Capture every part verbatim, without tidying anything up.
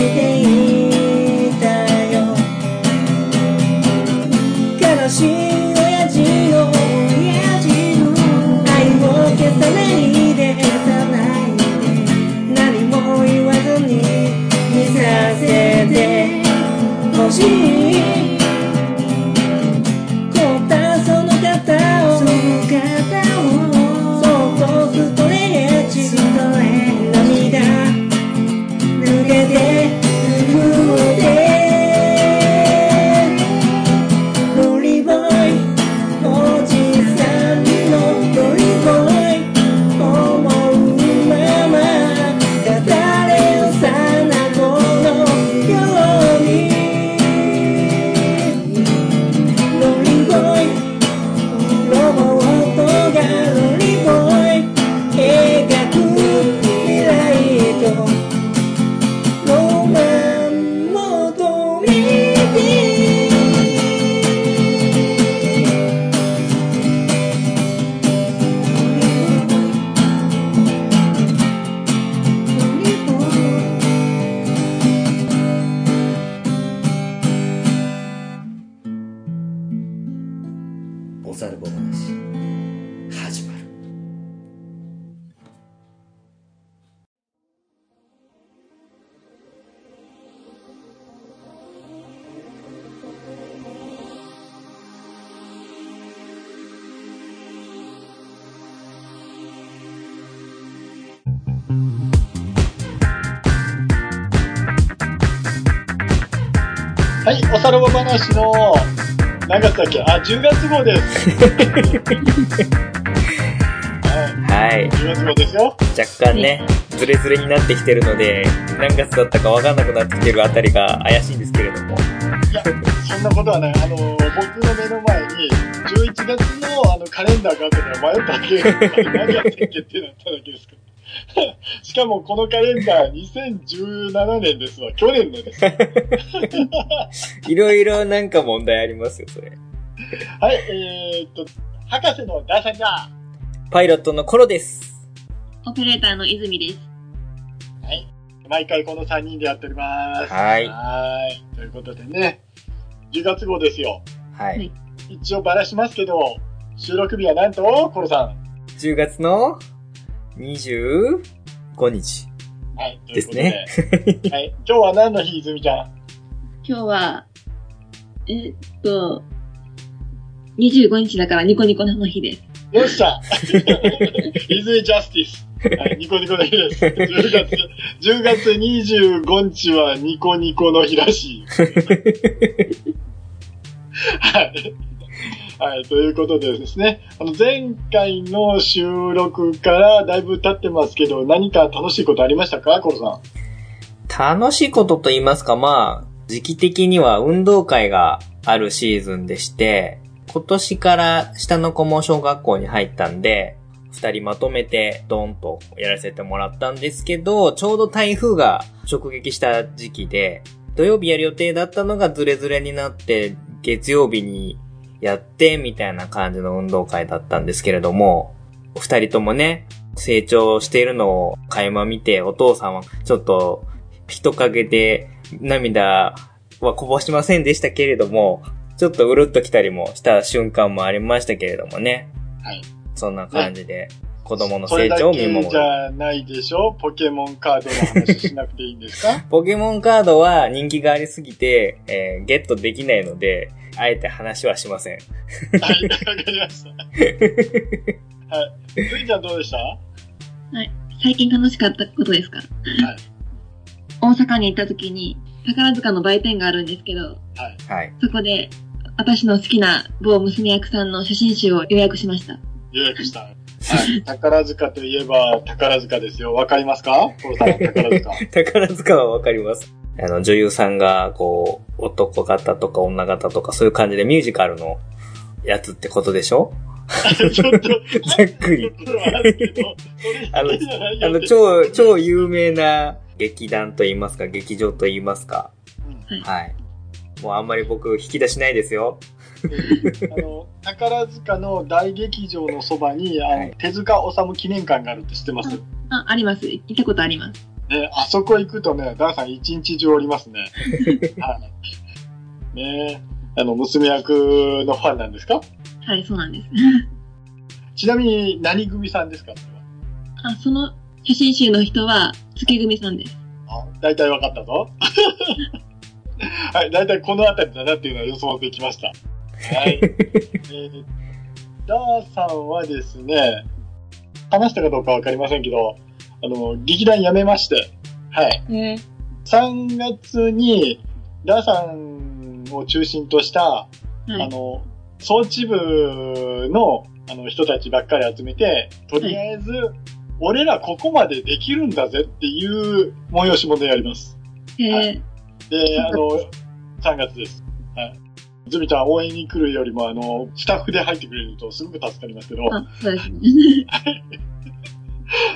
ていたよ。悲しい親父の親父の愛を消さないで消さないで、何も言わずに見させてほしい。凍ったその肩をその肩をそっとストレッチストレッチ、おさるぼ話始まる。はい、おさるぼ話の何月だっけ？あ、じゅうがつ号です。はい。じゅうがつ号ですよ。若干ね、ズレズレになってきてるので、何月だったか分かんなくなってきてるあたりが怪しいんですけれども。いや、そんなことはない。あの、僕の目の前に、じゅういちがつの、あのカレンダーがあって、迷っただけ、何やってっけってなっただけですから。しかもこのカレンダーにせんじゅうななねんですわ、去年のです。いろいろなんか問題ありますよ、それ。はい、えー、っと、博士のダーサンだ。パイロットのコロです。オペレーターの泉です。はい、毎回このさんにんでやっております。はい。はい。ということでね、じゅうがつ号ですよ。はい。一応バラしますけど、収録日はなんと、コロさん。じゅうがつのにじゅうごにちですね。はい。はい、今日は何の日、泉ちゃん？今日は、えっと、にじゅうごにちだからニコニコの日です。よっしゃ泉ジャスティス、はい、ニコニコの日です。じゅうがつ、じゅうがつにじゅうごにちはニコニコの日らしい。はい。はい、ということでですね、あの前回の収録からだいぶ経ってますけど、何か楽しいことありましたか、コロさん。楽しいことと言いますか、まあ、時期的には運動会があるシーズンでして、今年から下の子も小学校に入ったんで、二人まとめてドンとやらせてもらったんですけど、ちょうど台風が直撃した時期で、土曜日やる予定だったのがズレズレになって、月曜日にやってみたいな感じの運動会だったんですけれども、お二人ともね、成長しているのを垣間見て、お父さんはちょっと人影で涙はこぼしませんでしたけれども、ちょっとうるっときたりもした瞬間もありましたけれどもね。はい。そんな感じで子供の成長を見守る。それだけじゃないでしょ？ポケモンカードの話しなくていいんですか？ポケモンカードは人気がありすぎて、えー、ゲットできないので、あえて話はしません。はい、わかりました。はい。スイちゃんどうでした？はい。最近楽しかったことですか？はい。大阪に行った時に、宝塚の売店があるんですけど、はい。そこで、私の好きな某娘役さんの写真集を予約しました。予約した。はい。宝塚といえば宝塚ですよ。わかりますか？コロさん、宝塚。宝塚はわかります。あの、女優さんが、こう、男型とか女型とか、そういう感じでミュージカルのやつってことでしょ？ちょっと、ざっくり。あの、あの、超、超有名な劇団と言いますか、劇場と言いますか。うん、はい。もうあんまり僕、引き出しないですよ。あの、宝塚の大劇場のそばに、あの、はい、手塚治虫記念館があるって知ってます？あ、あります。行ったことあります。ね、あそこ行くとね、ダンさん一日中おりますね。はい。ねえ、あの、娘役のファンなんですか？はい、そうなんです。ちなみに何組さんですか？あ、その写真集の人は月組さんです。あ、大体分かったぞ。はい、大体このあたりだなっていうのは予想できました。はい。えー、ダーさんはですね、話したかどうか分かりませんけど、あの、劇団辞めまして、はい。えー、さんがつに、ダーさんを中心とした、はい、あの、装置部の、あの人たちばっかり集めて、とりあえず、はい、俺らここまでできるんだぜっていう催し物やります。へえーはい。で、あの、さんがつです。はい。ズミちゃん応援に来るよりも、あの、スタッフで入ってくれるとすごく助かりますけど。あ、そうですね。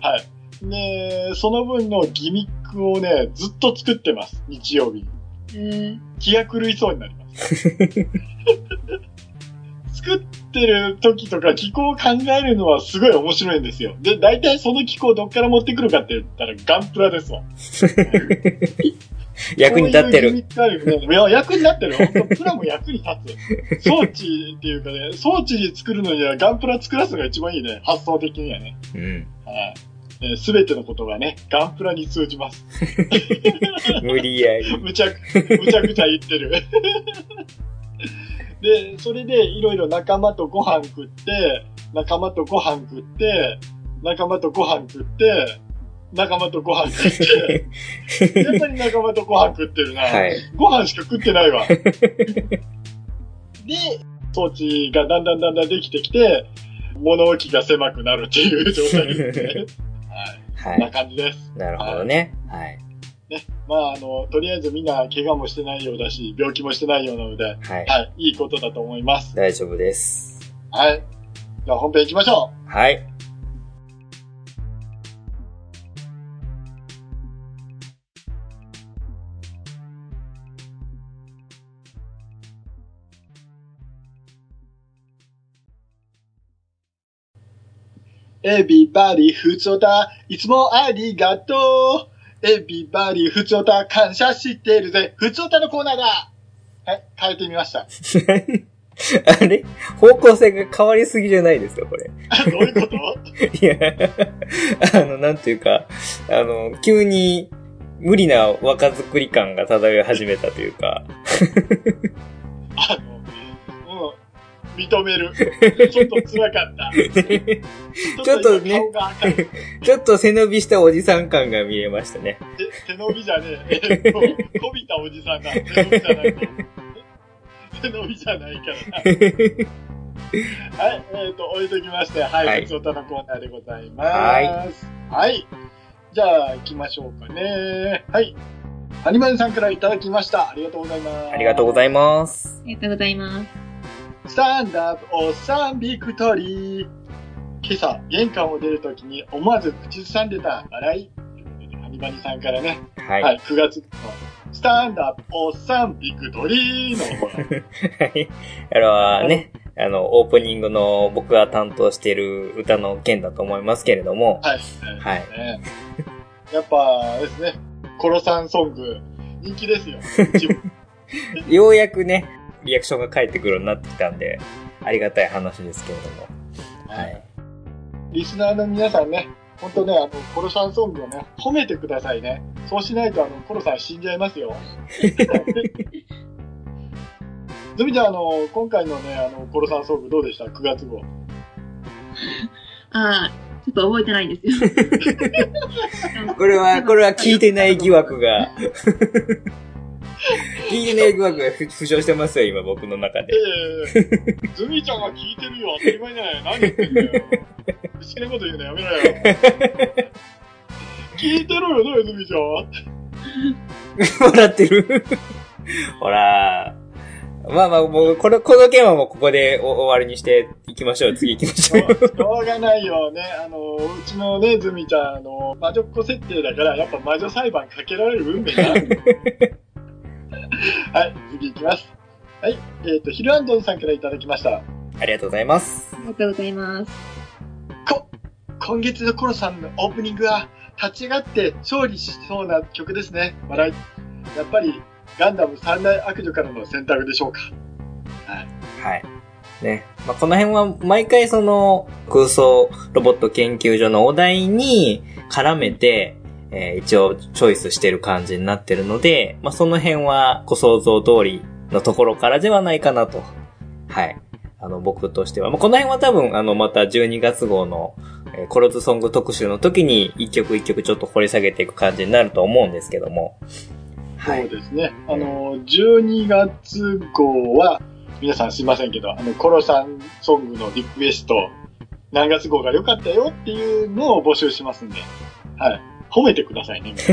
はい。ね、その分のギミックをね、ずっと作ってます。日曜日に。えー、気が狂いそうになります。作ってる時とか気候を考えるのはすごい面白いんですよ。で、大体その気候をどっから持ってくるかって言ったらガンプラですわ。役に立ってる。いや、役になってる。本当プラも役に立つ。装置っていうかね、装置作るのにはガンプラ作らすのが一番いいね。発想的にはね。うん。はい。すべてのことがね、ガンプラに通じます。無理やり。むちゃく、むちゃくちゃ言ってる。で、それでいろいろ仲間とご飯食って、仲間とご飯食って、仲間とご飯食って、仲間とご飯食って、やっぱり仲間とご飯食ってるな。はい、ご飯しか食ってないわ。で、装置がだんだんだんだんできてきて、物置が狭くなるっていう状態ですね。はい。はい、な感じです。なるほどね。はい。はいね、まあ、あの、とりあえずみんな怪我もしてないようだし、病気もしてないようなので、はい。はい、いいことだと思います。大丈夫です。はい。じゃあ本編行きましょう。はい。エビバリフツオタ、いつもありがとう。エビバリフツオタ、感謝してるぜ。フツオタのコーナーだ。はい、変えてみました。あれ方向性が変わりすぎじゃないですか、これ。どういうこといや、あの、なんていうか、あの、急に無理な若作り感が漂い始めたというか。あの認める。ちょっと辛かった。ちょっとね、ちょっと背伸びしたおじさん感が見えましたね。背伸びじゃねえ。えー、こびたおじさんだ。背伸びじゃないから。背伸びじゃないから。はい、えー、っと、置いときまして、はい、ふつおたのコーナーでございます。はい。はい。じゃあ、行きましょうかね。はい。アニマルさんからいただきました。ありがとうございます。ありがとうございます。ありがとうございます。スタンダップおっさんビクトリー。今朝、玄関を出るときに思わず口ずさんでた笑い。アニバニさんからね。はい。はい、くがつのスタンダップおっさんビクトリーの方。はい。あのね、あの、オープニングの僕が担当している歌の件だと思いますけれども。はい。はい。ね、やっぱですね、コロさんソング、人気ですよ。ようやくね、リアクションが返ってくるようになってきたんで、ありがたい話ですけれども。はい。リスナーの皆さんね、ほんとね、あの、コロさんソングをね、褒めてくださいね。そうしないと、あの、コロさん死んじゃいますよ。ズミちゃん、あの、今回のね、あの、コロさんソングどうでした ?くがつ号。ああ、ちょっと覚えてないんですよ。これは、これは聞いてない疑惑が。聞いてない疑惑が浮上してますよ、今僕の中で。ええー、ズミちゃんは聞いてるよ、当たり前じゃないよ。何言ってんだよ。不思議なこと言うのやめろよ。聞いてろよ、どうよ、ズミちゃん。笑ってる。ほらー。まあまあ、もう、この、この件はもうここで終わりにしていきましょう。次行きましょう。しょうがないよね。あの、うちのね、ズミちゃん、あの、魔女っ子設定だから、やっぱ魔女裁判かけられる運命だ。はい、次行きます。はい、えっと、ヒルアンドンさんからいただきました。ありがとうございます。ありがとうございます。こ、今月のコロさんのオープニングは、立ち上がって勝利しそうな曲ですね。笑い。やっぱりガンダム三大悪女からの選択でしょうか。はい。はい。ね。まあ、この辺は毎回その空想ロボット研究所のお題に絡めて、えー、一応チョイスしてる感じになってるので、まあ、その辺はご想像通りのところからではないかなと。はい。あの、僕としては。まあ、この辺は多分、あの、またじゅうにがつ号の、えー、コロズソング特集の時に、一曲一曲ちょっと掘り下げていく感じになると思うんですけども。はい。そうですね。あの、じゅうにがつ号は、皆さんすいませんけど、あの、コロさんソングのリクエスト、何月号が良かったよっていうのを募集しますんで。はい。褒めてくださいね。は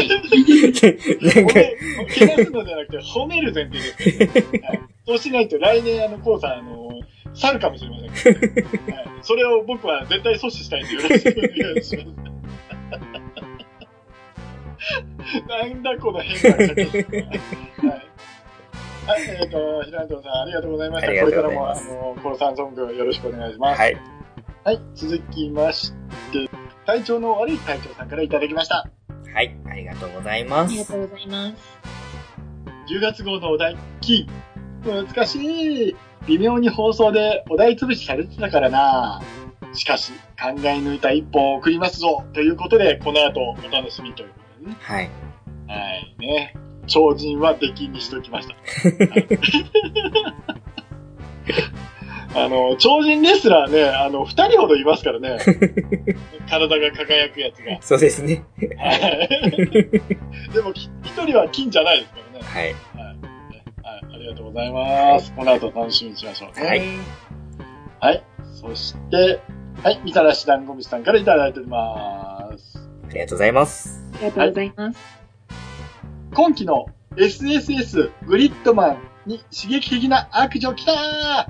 い。なんかけなすのじゃなくて、褒める前提です、ね。はい。そうしないと来年、あの、コウさん、あの、去るかもしれませんから、ね。はい。それを僕は絶対阻止したいんで、よろしくお願いします。なんだこの変化が。はい。はい、えっ、ー、と、平野さん、ありがとうございました。これからも、あの、コウさんソングよろしくお願いします。はい。はい、続きまして、体調の悪い隊長さんからいただきました。はい、ありがとうございます。ありがとうございます。じゅうがつ号のお題、キー。難しい。微妙に放送でお題潰しされてたからな。しかし、考え抜いた一本を送りますぞ。ということで、この後お楽しみということでね。はい。はいね。超人は出禁にしておきました。はい、あの、超人レスラーね、あの、二人ほどいますからね。体が輝くやつが。そうですね。でも、一人は金じゃないですからね。はい。はい。はい、ありがとうございます。この後楽しみにしましょうね。はい。はい。そして、はい、みたらし団子虫さんからいただいております。ありがとうございます。ありがとうございます。はい、今期の エスエスエス グリッドマンに刺激的な悪女来たー、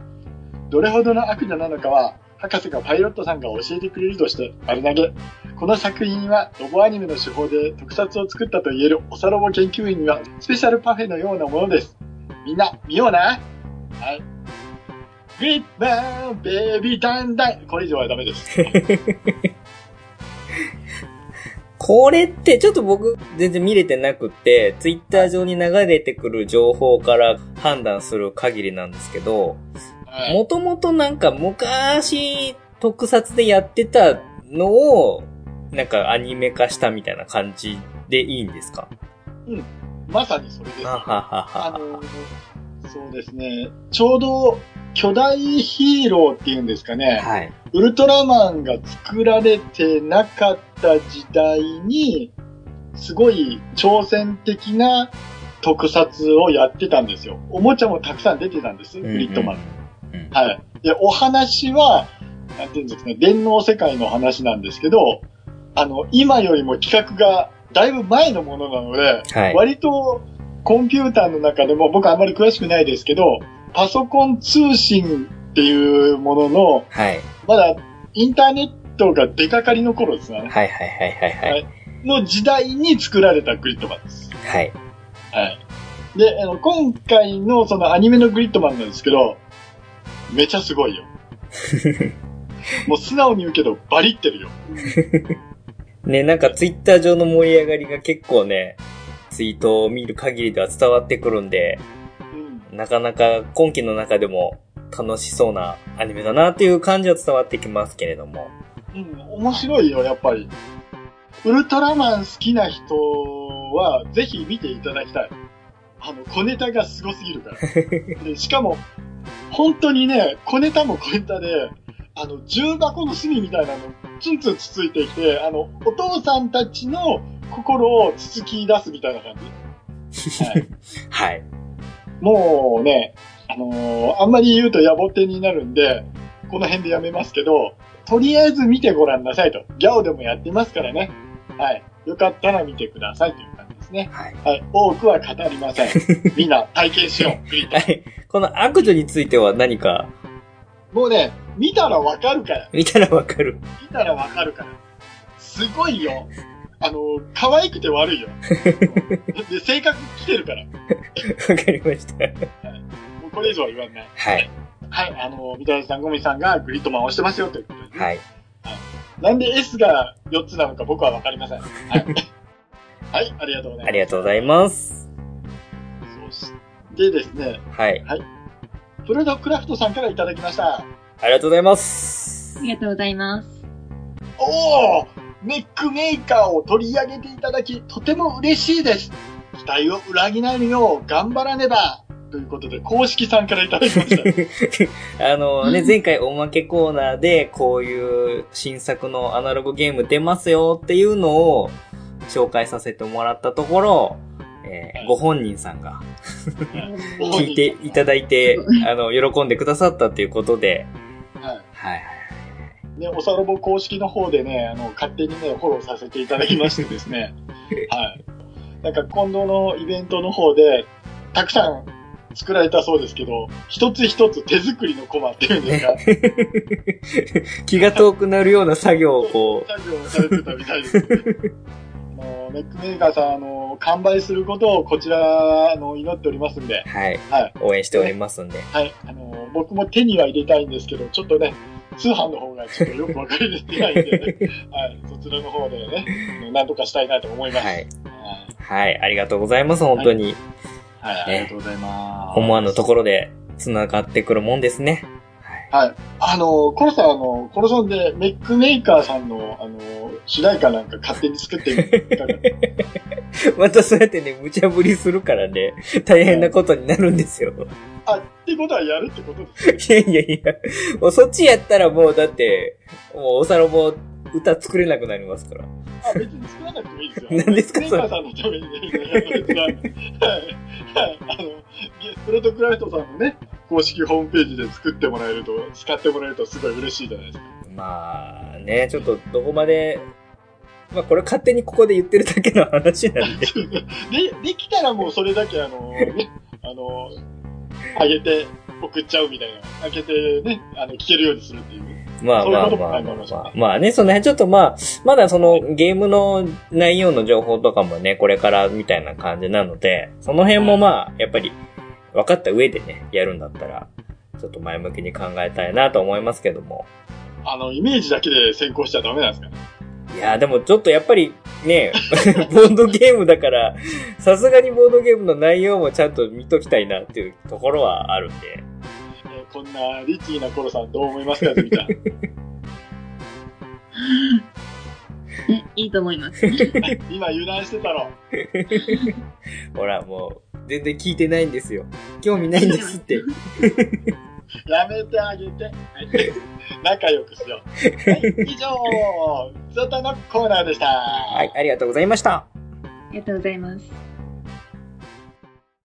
どれほどの悪女なのかは、博士がパイロットさんが教えてくれるとして丸投げ。この作品はロボアニメの手法で特撮を作ったといえるおさロボ研究員にはスペシャルパフェのようなものです。みんな見ような。はい。グリッバーベビーダンダン。これ以上はダメです。これってちょっと僕全然見れてなくて、ツイッター上に流れてくる情報から判断する限りなんですけど、もともとなんか昔特撮でやってたのをなんかアニメ化したみたいな感じでいいんですか？うん。まさにそれです。はははは。あの、そうですね。ちょうど巨大ヒーローっていうんですかね。はい。ウルトラマンが作られてなかった時代にすごい挑戦的な特撮をやってたんですよ。おもちゃもたくさん出てたんです。グリッドマン。うんうんうん、はい。で、お話は、なんていうんですかね、電脳世界の話なんですけど、あの、今よりも企画がだいぶ前のものなので、はい、割とコンピューターの中でも、僕あんまり詳しくないですけど、パソコン通信っていうものの、はい、まだインターネットが出かかりの頃ですね。はいはいはいはい、はいはい。の時代に作られたグリッドマンです。はい。はい。で、あの、今回のそのアニメのグリッドマンなんですけど、めちゃすごいよ。もう素直に言うけど、バリってるよ。ね、なんかツイッター上の盛り上がりが結構ね、ツイートを見る限りでは伝わってくるんで、うん、なかなか今期の中でも楽しそうなアニメだなっていう感じは伝わってきますけれども。うん、面白いよ、やっぱり。ウルトラマン好きな人は、ぜひ見ていただきたい。あの、小ネタがすごすぎるから。でしかも、本当にね、小ネタも小ネタで、あの、重箱の隅みたいなのツンツンつついてきて、あの、お父さんたちの心をつつき出すみたいな感じ。はい。はい、もうね、あのー、あんまり言うと野暮手になるんで、この辺でやめますけど、とりあえず見てごらんなさいと。ギャオでもやってますからね。はい。よかったら見てくださいという感じですね。はい。はい、多くは語りません。みんな体験しよう。はい。この悪女については何か？もうね、見たらわかるから。見たらわかる。見たらわかるから。すごいよ。あの、可愛くて悪いよ。で、性格来てるから。わかりました。はい、もうこれ以上は言わない。はい。はい。あの、みたらし団子虫さんがグリッドマンをしてますよということですね。はい。はい、なんで S がよっつなのか僕は分かりません。はい、はい、ありがとうございます。ありがとうございます。そしてですね、はい。はい。プルドクラフトさんからいただきました。ありがとうございます。ありがとうございます。おー、ネックメーカーを取り上げていただき、とても嬉しいです。期待を裏切らぬよう頑張らねば。ということで、公式さんからいただきました。あのね、前回おまけコーナーで、こういう新作のアナログゲーム出ますよっていうのを紹介させてもらったところ、えーはい、ご本人さんが聞いていただいて、あの、喜んでくださったということで、はい。はいはいね、おさろぼ公式の方でね、あの、勝手にね、フォローさせていただきましてですね。はい。なんか今度のイベントの方で、たくさん作られたそうですけど、一つ一つ手作りのコマっていうんですか。気が遠くなるような作業をこう。作業をされてたみたいですね。あの、ネックメーカーさん、あの、完売することをこちら、あの、祈っておりますんで。はい。はい。応援しておりますんで。はい。あの、僕も手には入れたいんですけど、ちょっとね、通販の方がちょっとよく分かりづらいんで、はい、そちらの方でね、なんとかしたいなと思います。はい、はい、ありがとうございます、本当に。はい、はい、ありがとうございます。思わぬところで繋がってくるもんですね。はい、はい、あのコロさんあのコロさんでメックメーカーさんのあの主題歌なんか勝手に作ってみたら、またそうやってね無茶ぶりするからね大変なことになるんですよ。あ、ってことはやるってことですね。いやいやいや、もうそっちやったらもうだって、もうおさろぼ歌作れなくなりますから。あ、別に作らなくてもいいですよ。何ですかそれ。メーカーさんのためにね、はい、はい、あの、プロトクラフトさんのね、公式ホームページで作ってもらえると、使ってもらえるとすごい嬉しいじゃないですか。まあね、ちょっとどこまで、まあこれ勝手にここで言ってるだけの話なんで。で、できたらもうそれだけあの、ね、あの、あげて送っちゃうみたいな、あげてね、あの聞けるようにするっていう。まあまあまあまあまあ、まあね、その辺ちょっとまあまだそのゲームの内容の情報とかもねこれからみたいな感じなので、その辺もまあやっぱり分かった上でねやるんだったらちょっと前向きに考えたいなと思いますけども。あのイメージだけで先行しちゃダメなんですかね。いやーでもちょっとやっぱりねボードゲームだからさすがにボードゲームの内容もちゃんと見ときたいなっていうところはあるんで。こんなリッチーなコロさんどう思いますかみたいな。え、いいと思います。今油断してたろ。ほらもう全然聞いてないんですよ。興味ないんですって。やめてあげて、はい、仲良くしよう、はい、以上ザタのコーナーでした。はい、ありがとうございました。ありがとうございます。